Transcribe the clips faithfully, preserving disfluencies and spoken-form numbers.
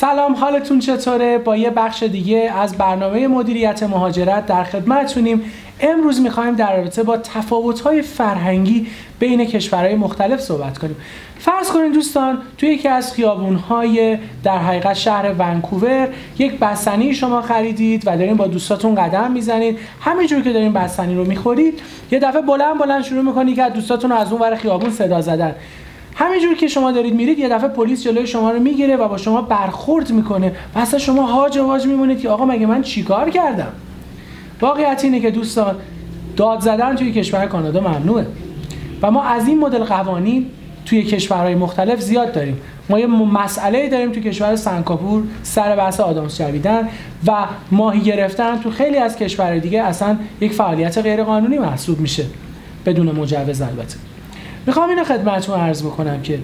سلام، حالتون چطوره؟ با یه بخش دیگه از برنامه مدیریت مهاجرت در خدمتتونیم. امروز میخوایم در رابطه با تفاوت‌های فرهنگی بین کشورهای مختلف صحبت کنیم. فرض کنید دوستان توی یکی از خیابون‌های در حقیقت شهر ونکوور یک بستنی شما خریدید و دارین با دوستاتون قدم میزنید. همینجوری که دارین بستنی رو میخورید یه دفعه بلند بلند شروع میکنید که دوستاتون رو از اون ور خیابون صدا زدن. همینجور که شما دارید میرید یه دفعه پلیس جلوی شما رو میگیره و با شما برخورد میکنه و اصلا شما هاج و واج میمونید که آقا مگه من چیکار کردم؟ واقعیت اینه که دوستان داد زدن توی کشور کانادا ممنوعه و ما از این مدل قوانین توی کشورهای مختلف زیاد داریم. ما یه مسئله داریم توی کشور سنگاپور سر بحث آدامس جویدن و ماهی گرفتن تو خیلی از کشورهای دیگه اصلا یک فعالیت غیرقانونی محسوب میشه بدون مجوز. البته میخوام اینو خدمتتون عرض بکنم که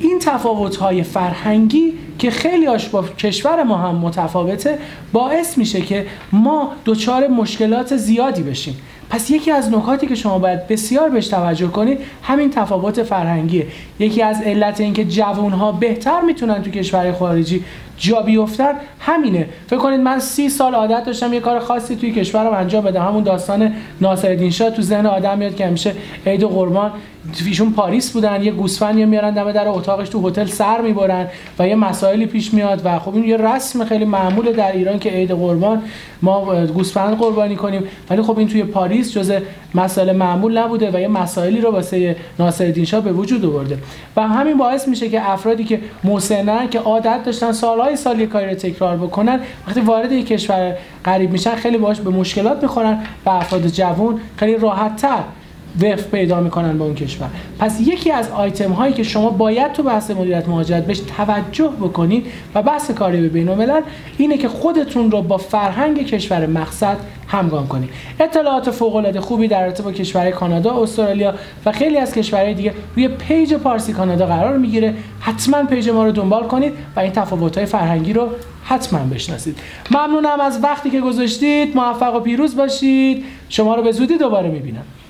این تفاوت‌های فرهنگی که خیلی هاش با کشور ما هم متفاوته باعث میشه که ما دچار مشکلات زیادی بشیم. پس یکی از نکاتی که شما باید بسیار بهش توجه کنید همین تفاوت فرهنگیه. یکی از علت این که جوان‌ها بهتر میتونن تو کشور خارجی جا بیفتن همینه. فکر کنید من سی سال عادت داشتم یه کار خاصی توی کشورم انجام بدم. همون داستان ناصرالدین شاه تو ذهن آدم میاد که همیشه عید قربان ایشون پاریس بودن، یه گوسفند میارن دم در اتاقش تو هتل سر میبرن و یه مسائلی پیش میاد و خب این یه رسم خیلی معموله در ایران که عید قربان ما گوسفند قربانی کنیم، ولی خب این توی پاریس جزء مسائل معمول نبوده و یه مسائلی رو واسه ناصرالدین شاه به وجود آورده و همین باعث میشه که افرادی که مسنن که عادت داشتن سالهای سال یه کاری رو تکرار بکنن وقتی وارد یک کشور غریب میشن خیلی باهاش به مشکلات میخورن و افراد جوان خیلی راحت‌تر وقف پیدا میکنن با اون کشور. پس یکی از آیتم هایی که شما باید تو بحث مدیریت مهاجرت بهش توجه بکنید و بحث کاری بین الملل اینه که خودتون رو با فرهنگ کشور مقصد همگام کنید. اطلاعات فوق العاده خوبی در رابطه با کشورهای کانادا، استرالیا و خیلی از کشورهای دیگه روی پیج پارسی کانادا قرار میگیره. حتما پیج ما رو دنبال کنید و این تفاوت‌های فرهنگی رو حتما بشناسید. ممنونم از وقتی که گذاشتید. موفق و پیروز باشید. شما رو به زودی دوباره میبینم.